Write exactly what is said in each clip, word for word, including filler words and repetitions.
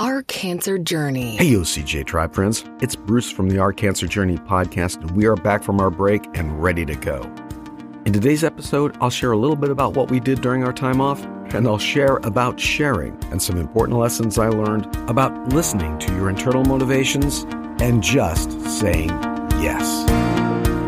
Our Cancer Journey. Hey, O C J Tribe friends. It's Bruce from the Our Cancer Journey podcast, and we are back from our break and ready to go. In today's episode, I'll share a little bit about what we did during our time off, and I'll share about sharing and some important lessons I learned about listening to your internal motivations and just saying yes.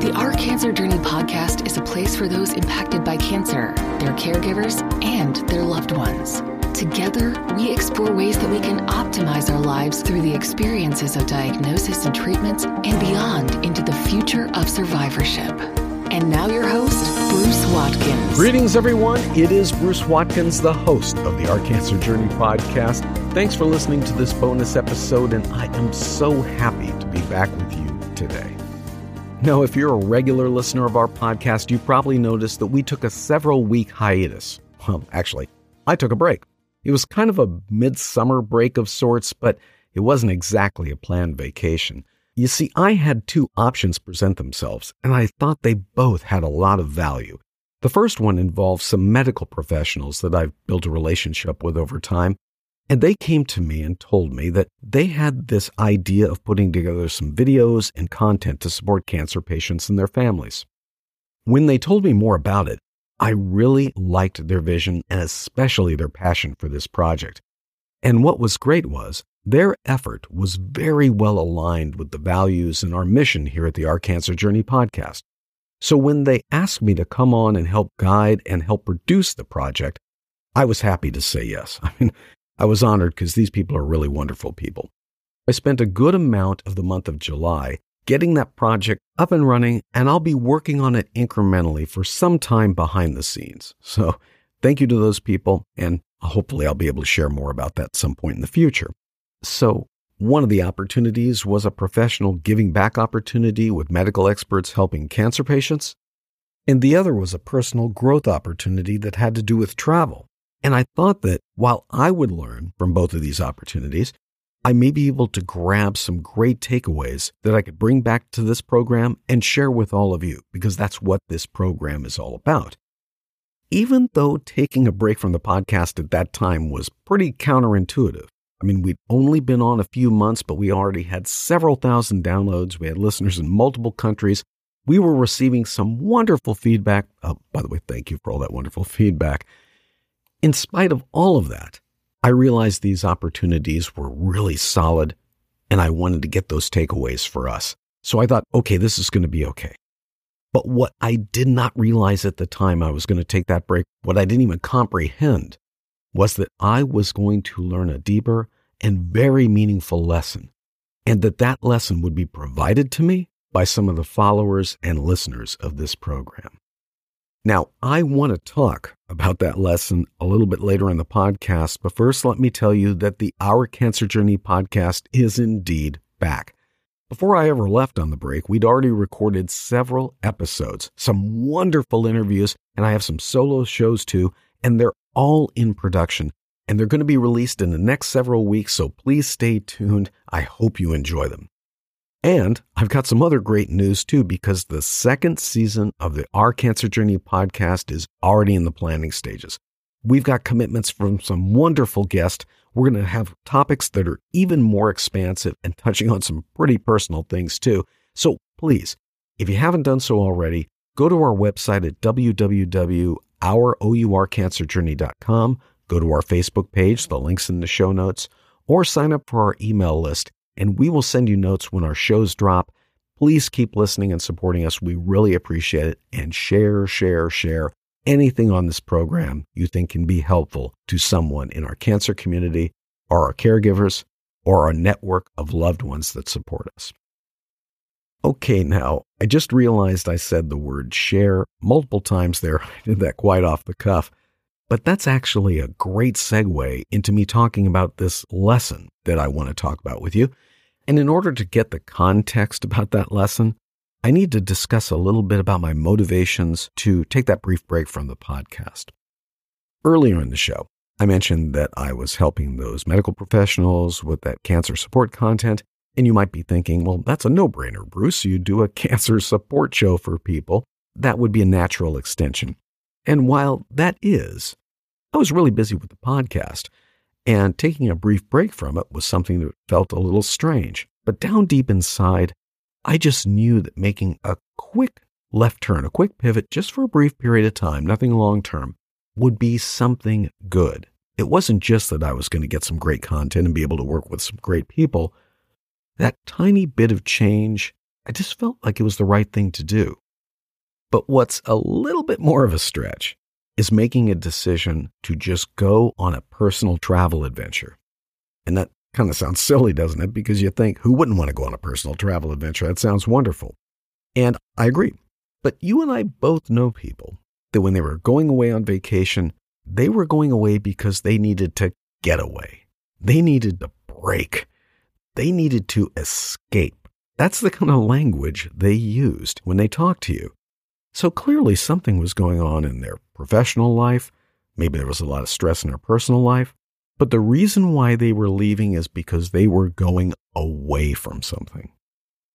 The Our Cancer Journey podcast is a place for those impacted by cancer, their caregivers, and their loved ones. Together, we explore ways that we can optimize our lives through the experiences of diagnosis and treatments and beyond into the future of survivorship. And now your host, Bruce Watkins. Greetings, everyone. It is Bruce Watkins, the host of the Our Cancer Journey podcast. Thanks for listening to this bonus episode, and I am so happy to be back with you today. Now, if you're a regular listener of our podcast, you probably noticed that we took a several-week hiatus. Well, actually, I took a break. It was kind of a midsummer break of sorts, but it wasn't exactly a planned vacation. You see, I had two options present themselves, and I thought they both had a lot of value. The first one involved some medical professionals that I've built a relationship with over time, and they came to me and told me that they had this idea of putting together some videos and content to support cancer patients and their families. When they told me more about it, I really liked their vision and especially their passion for this project. And what was great was, their effort was very well aligned with the values and our mission here at the Our Cancer Journey podcast. So when they asked me to come on and help guide and help produce the project, I was happy to say yes. I mean, I was honored because these people are really wonderful people. I spent a good amount of the month of July getting that project up and running, and I'll be working on it incrementally for some time behind the scenes. So thank you to those people, and hopefully I'll be able to share more about that at some point in the future. So one of the opportunities was a professional giving back opportunity with medical experts helping cancer patients. And the other was a personal growth opportunity that had to do with travel. And I thought that while I would learn from both of these opportunities, I may be able to grab some great takeaways that I could bring back to this program and share with all of you, because that's what this program is all about. Even though taking a break from the podcast at that time was pretty counterintuitive, I mean, we'd only been on a few months, but we already had several thousand downloads. We had listeners in multiple countries. We were receiving some wonderful feedback. Oh, by the way, thank you for all that wonderful feedback. In spite of all of that, I realized these opportunities were really solid, and I wanted to get those takeaways for us. So I thought, okay, this is going to be okay. But what I did not realize at the time I was going to take that break, what I didn't even comprehend, was that I was going to learn a deeper and very meaningful lesson, and that that lesson would be provided to me by some of the followers and listeners of this program. Now, I want to talk about that lesson a little bit later in the podcast, but first let me tell you that the Our Cancer Journey podcast is indeed back. Before I ever left on the break, we'd already recorded several episodes, some wonderful interviews, and I have some solo shows too, and they're all in production, and they're going to be released in the next several weeks, so please stay tuned. I hope you enjoy them. And I've got some other great news too, because the second season of the Our Cancer Journey podcast is already in the planning stages. We've got commitments from some wonderful guests. We're going to have topics that are even more expansive and touching on some pretty personal things too. So please, if you haven't done so already, go to our website at www. Our our cancer journey dot com, go to our Facebook page, the link's in the show notes, or sign up for our email list, and we will send you notes when our shows drop. Please keep listening and supporting us. We really appreciate it. And share, share, share anything on this program you think can be helpful to someone in our cancer community, or our caregivers, or our network of loved ones that support us. Okay, now, I just realized I said the word share multiple times there. I did that quite off the cuff, but that's actually a great segue into me talking about this lesson that I want to talk about with you. And in order to get the context about that lesson, I need to discuss a little bit about my motivations to take that brief break from the podcast. Earlier in the show, I mentioned that I was helping those medical professionals with that cancer support content. And you might be thinking, well, that's a no-brainer, Bruce. You do a cancer support show for people. That would be a natural extension. And while that is, I was really busy with the podcast. and taking a brief break from it was something that felt a little strange. But down deep inside, I just knew that making a quick left turn, a quick pivot just for a brief period of time, nothing long term, would be something good. It wasn't just that I was going to get some great content and be able to work with some great people. That tiny bit of change, I just felt like it was the right thing to do. But what's a little bit more of a stretch is making a decision to just go on a personal travel adventure. And that kind of sounds silly, doesn't it? Because you think, who wouldn't want to go on a personal travel adventure? That sounds wonderful. And I agree. But you and I both know people that when they were going away on vacation, they were going away because they needed to get away. They needed to break. They needed to escape. That's the kind of language they used when they talked to you. So clearly something was going on in their professional life. Maybe there was a lot of stress in their personal life. But the reason why they were leaving is because they were going away from something.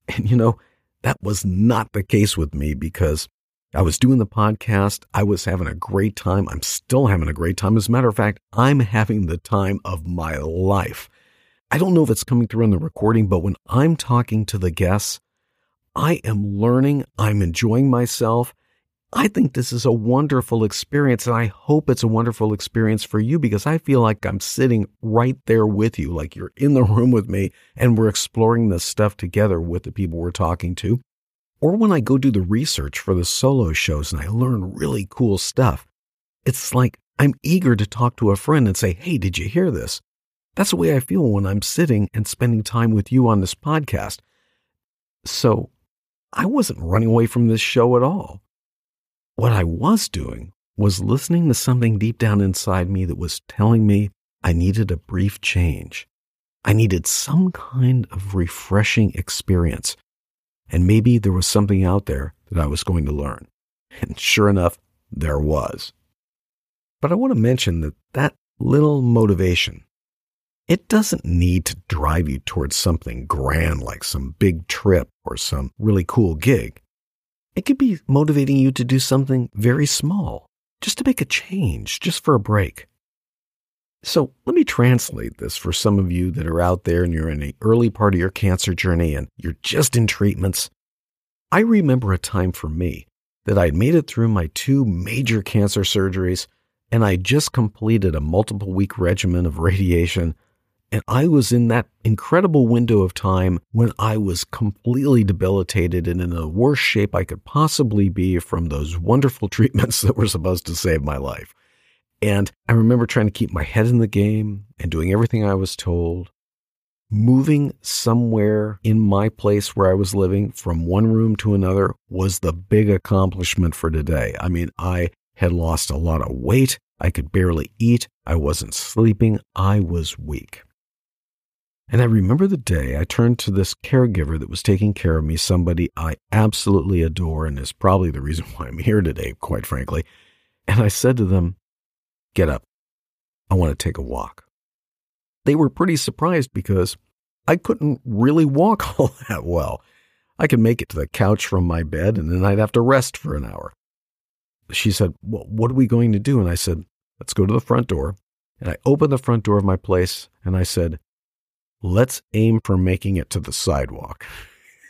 And you know, that was not the case with me because I was doing the podcast. I was having a great time. I'm still having a great time. As a matter of fact, I'm having the time of my life. I don't know if it's coming through in the recording, but when I'm talking to the guests, I am learning. I'm enjoying myself. I think this is a wonderful experience, and I hope it's a wonderful experience for you because I feel like I'm sitting right there with you, like you're in the room with me, and we're exploring this stuff together with the people we're talking to. Or when I go do the research for the solo shows and I learn really cool stuff, it's like I'm eager to talk to a friend and say, hey, did you hear this? That's the way I feel when I'm sitting and spending time with you on this podcast. So I wasn't running away from this show at all. What I was doing was listening to something deep down inside me that was telling me I needed a brief change. I needed some kind of refreshing experience. And maybe there was something out there that I was going to learn. And sure enough, there was. But I want to mention that that little motivation, it doesn't need to drive you towards something grand like some big trip or some really cool gig. It could be motivating you to do something very small, just to make a change, just for a break. So let me translate this for some of you that are out there and you're in the early part of your cancer journey and you're just in treatments. I remember a time for me that I had made it through my two major cancer surgeries and I just completed a multiple week regimen of radiation. And I was in that incredible window of time when I was completely debilitated and in the worst shape I could possibly be from those wonderful treatments that were supposed to save my life. And I remember trying to keep my head in the game and doing everything I was told, moving somewhere in my place where I was living from one room to another was the big accomplishment for today. I mean, I had lost a lot of weight. I could barely eat. I wasn't sleeping. I was weak. And I remember the day I turned to this caregiver that was taking care of me, somebody I absolutely adore and is probably the reason why I'm here today, quite frankly. And I said to them, get up. I want to take a walk. They were pretty surprised because I couldn't really walk all that well. I could make it to the couch from my bed and then I'd have to rest for an hour. She said, well, what are we going to do? And I said, let's go to the front door. And I opened the front door of my place and I said, let's aim for making it to the sidewalk.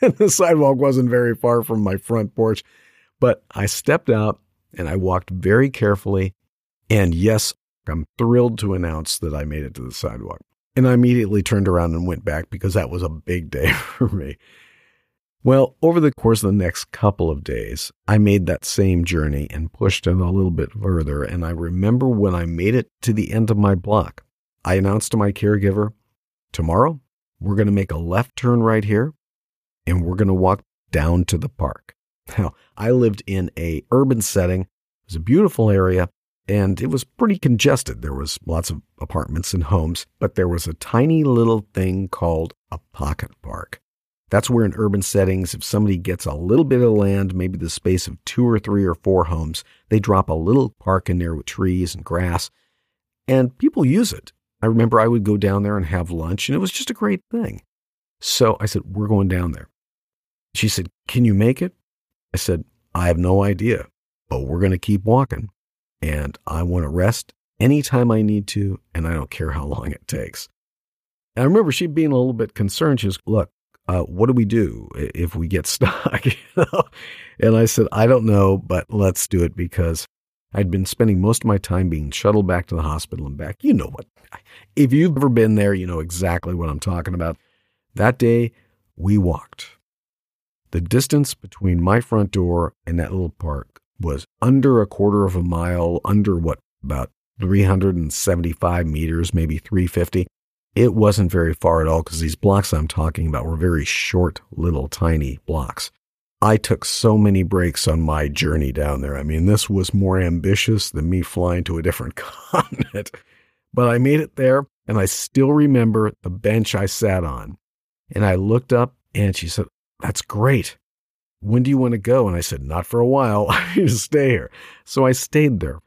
And the sidewalk wasn't very far from my front porch, but I stepped out and I walked very carefully. And yes, I'm thrilled to announce that I made it to the sidewalk. And I immediately turned around and went back because that was a big day for me. Well, over the course of the next couple of days, I made that same journey and pushed it a little bit further. And I remember when I made it to the end of my block, I announced to my caregiver, tomorrow, we're going to make a left turn right here, and we're going to walk down to the park. Now, I lived in a urban setting. It was a beautiful area, and it was pretty congested. There was lots of apartments and homes, but there was a tiny little thing called a pocket park. That's where in urban settings, if somebody gets a little bit of land, maybe the space of two or three or four homes, they drop a little park in there with trees and grass, and people use it. I remember I would go down there and have lunch, and it was just a great thing. So I said, we're going down there. She said, can you make it? I said, I have no idea, but we're going to keep walking, and I want to rest, anytime I need to, and I don't care how long it takes. And I remember she being a little bit concerned. She was, look, uh, what do we do if we get stuck? You know? And I said, I don't know, but let's do it, because I'd been spending most of my time being shuttled back to the hospital and back. You know what? If you've ever been there, you know exactly what I'm talking about. That day, we walked. The distance between my front door and that little park was under a quarter of a mile, under what, about three hundred seventy-five meters, maybe three hundred fifty. It wasn't very far at all, because these blocks I'm talking about were very short, little tiny blocks. I took so many breaks on my journey down there. I mean, this was more ambitious than me flying to a different continent. But I made it there, and I still remember the bench I sat on. And I looked up, and she said, that's great. When do you want to go? And I said, not for a while. I need to stay here. So I stayed there.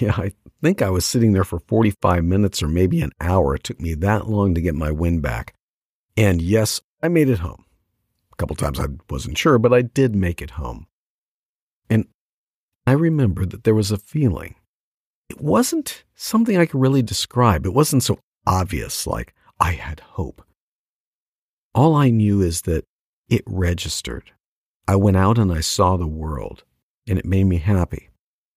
Yeah, I think I was sitting there for forty-five minutes or maybe an hour. It took me that long to get my wind back. And yes, I made it home. A couple times I wasn't sure, but I did make it home. And I remember that there was a feeling. It wasn't something I could really describe. It wasn't so obvious, like I had hope. All I knew is that it registered. I went out and I saw the world, and it made me happy.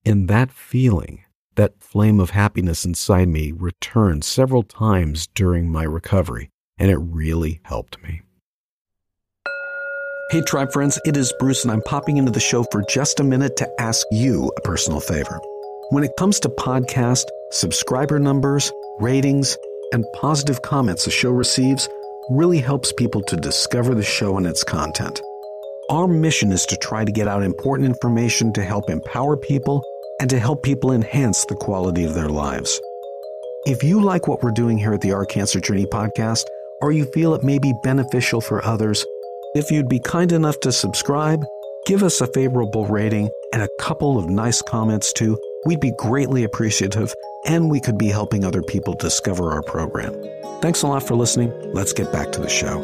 And that feeling, that flame of happiness inside me, returned several times during my recovery, and it really helped me. Hey, Tribe friends, it is Bruce, and I'm popping into the show for just a minute to ask you a personal favor. When it comes to podcast, subscriber numbers, ratings, and positive comments the show receives really helps people to discover the show and its content. Our mission is to try to get out important information to help empower people and to help people enhance the quality of their lives. If you like what we're doing here at the Our Cancer Journey podcast, or you feel it may be beneficial for others, if you'd be kind enough to subscribe, give us a favorable rating and a couple of nice comments too, we'd be greatly appreciative, and we could be helping other people discover our program. Thanks a lot for listening. Let's get back to the show.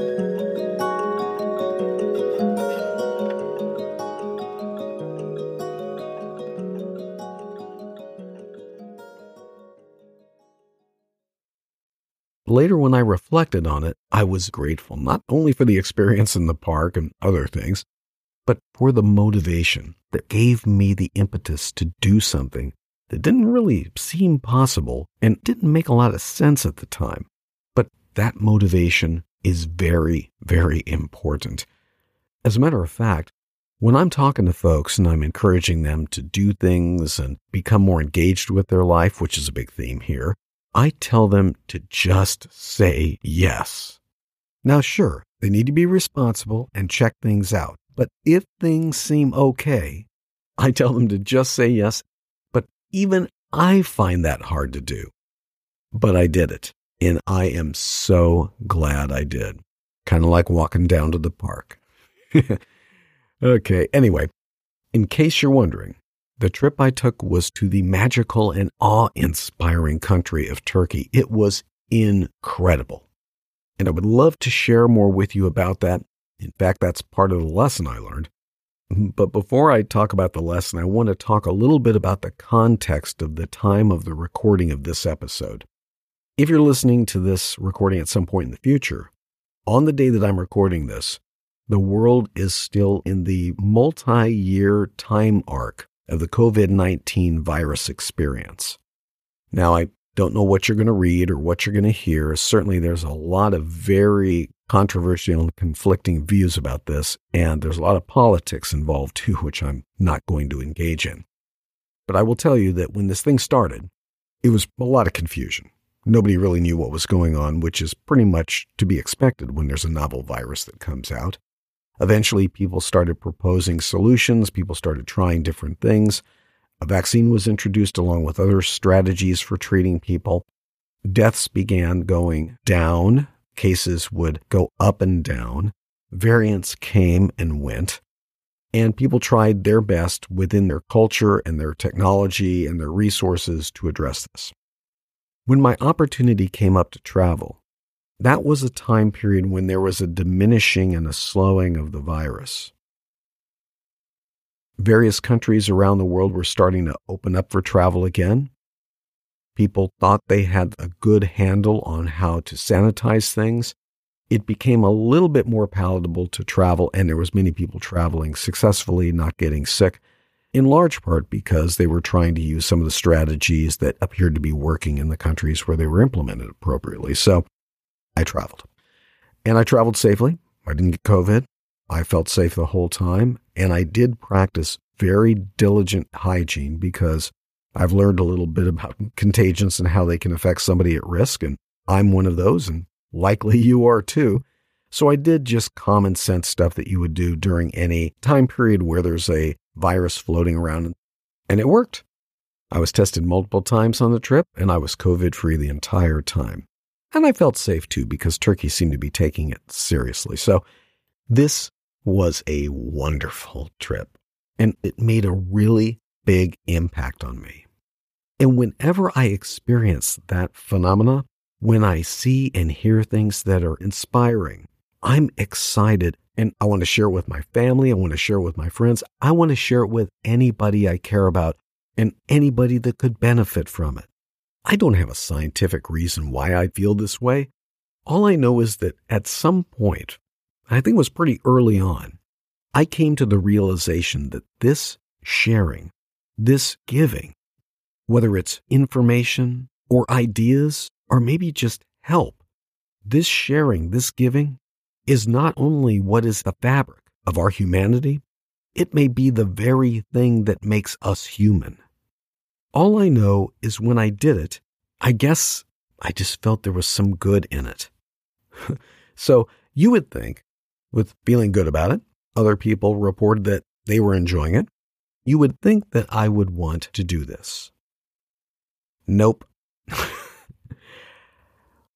Later, when I reflected on it, I was grateful not only for the experience in the park and other things, but for the motivation that gave me the impetus to do something that didn't really seem possible and didn't make a lot of sense at the time. But that motivation is very, very important. As a matter of fact, when I'm talking to folks and I'm encouraging them to do things and become more engaged with their life, which is a big theme here, I tell them to just say yes. Now, sure, they need to be responsible and check things out. But if things seem okay, I tell them to just say yes. But even I find that hard to do. But I did it, and I am so glad I did. Kind of like walking down to the park. Okay, anyway, in case you're wondering, the trip I took was to the magical and awe-inspiring country of Turkey. It was incredible. And I would love to share more with you about that. In fact, that's part of the lesson I learned. But before I talk about the lesson, I want to talk a little bit about the context of the time of the recording of this episode. If you're listening to this recording at some point in the future, on the day that I'm recording this, the world is still in the multi-year time arc of the covid nineteen virus experience. Now, I don't know what you're going to read or what you're going to hear. Certainly, there's a lot of very controversial and conflicting views about this, and there's a lot of politics involved too, which I'm not going to engage in. But I will tell you that when this thing started, it was a lot of confusion. Nobody really knew what was going on, which is pretty much to be expected when there's a novel virus that comes out. Eventually, people started proposing solutions. People started trying different things. A vaccine was introduced along with other strategies for treating people. Deaths began going down. Cases would go up and down. Variants came and went. And people tried their best within their culture and their technology and their resources to address this. When my opportunity came up to travel, that was a time period when there was a diminishing and a slowing of the virus. Various countries around the world were starting to open up for travel again. people thought they had a good handle on how to sanitize things, it became a little bit more palatable to travel, and there was many people traveling successfully, not getting sick, in large part because they were trying to use some of the strategies that appeared to be working in the countries where they were implemented appropriately. So I traveled. And I traveled safely. I didn't get COVID. I felt safe the whole time. And I did practice very diligent hygiene because I've learned a little bit about contagions and how they can affect somebody at risk. And I'm one of those, and likely you are too. So I did just common sense stuff that you would do during any time period where there's a virus floating around. And it worked. I was tested multiple times on the trip, and I was COVID free the entire time. And I felt safe too, because Turkey seemed to be taking it seriously. So this was a wonderful trip, and it made a really big impact on me. And whenever I experience that phenomena, when I see and hear things that are inspiring, I'm excited, and I want to share it with my family. I want to share it with my friends. I want to share it with anybody I care about and anybody that could benefit from it. I don't have a scientific reason why I feel this way. All I know is that at some point, I think it was pretty early on, I came to the realization that this sharing, this giving, whether it's information or ideas, or maybe just help, this sharing, this giving, is not only what is the fabric of our humanity, it may be the very thing that makes us human. All I know is when I did it, I guess I just felt there was some good in it. So you would think, with feeling good about it, other people reported that they were enjoying it, you would think that I would want to do this. Nope.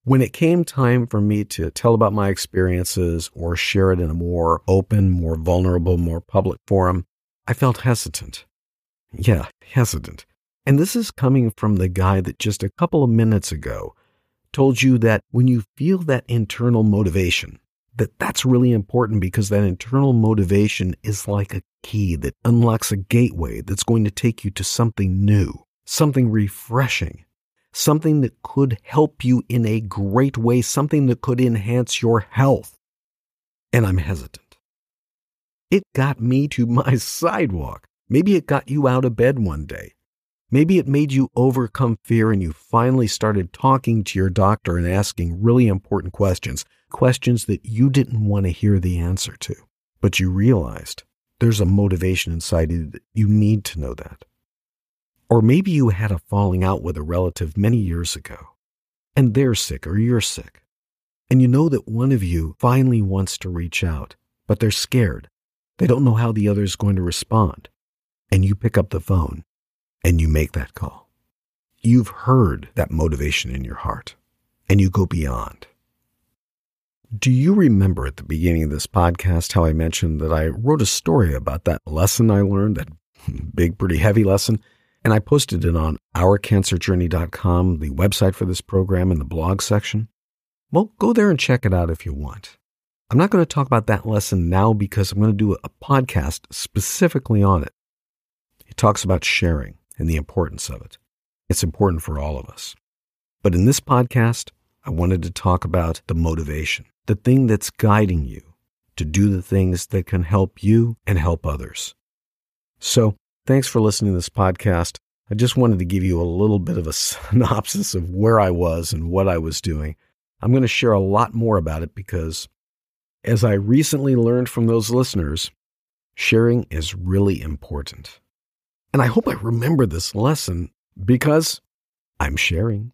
When it came time for me to tell about my experiences or share it in a more open, more vulnerable, more public forum, I felt hesitant. Yeah, hesitant. And this is coming from the guy that just a couple of minutes ago told you that when you feel that internal motivation, that that's really important because that internal motivation is like a key that unlocks a gateway that's going to take you to something new, something refreshing, something that could help you in a great way, something that could enhance your health. And I'm hesitant. It got me to my sidewalk. Maybe it got you out of bed one day. Maybe it made you overcome fear and you finally started talking to your doctor and asking really important questions, questions that you didn't want to hear the answer to. But you realized there's a motivation inside you that you need to know that. Or maybe you had a falling out with a relative many years ago, and they're sick or you're sick, and you know that one of you finally wants to reach out, but they're scared. They don't know how the other is going to respond. And you pick up the phone, and you make that call. You've heard that motivation in your heart, and you go beyond. Do you remember at the beginning of this podcast how I mentioned that I wrote a story about that lesson I learned, that big, pretty heavy lesson? And I posted it on our cancer journey dot com, the website for this program, in the blog section. Well, go there and check it out if you want. I'm not going to talk about that lesson now because I'm going to do a podcast specifically on it. It talks about sharing and the importance of it. It's important for all of us. But in this podcast, I wanted to talk about the motivation, the thing that's guiding you to do the things that can help you and help others. So, thanks for listening to this podcast. I just wanted to give you a little bit of a synopsis of where I was and what I was doing. I'm going to share a lot more about it because, as I recently learned from those listeners, sharing is really important. And I hope I remember this lesson because I'm sharing.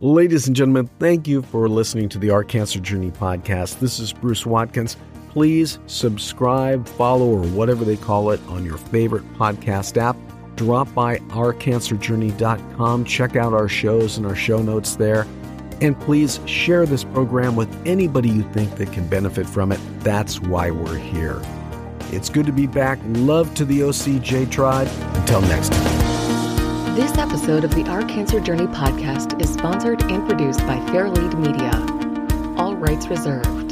Ladies and gentlemen, thank you for listening to the Our Cancer Journey podcast. This is Bruce Watkins. Please subscribe, follow, or whatever they call it on your favorite podcast app. Drop by our cancer journey dot com. Check out our shows and our show notes there. And please share this program with anybody you think that can benefit from it. That's why we're here. It's good to be back. Love to the O C J Tribe. Until next time. This episode of the Our Cancer Journey podcast is sponsored and produced by Fairleague Media. All rights reserved.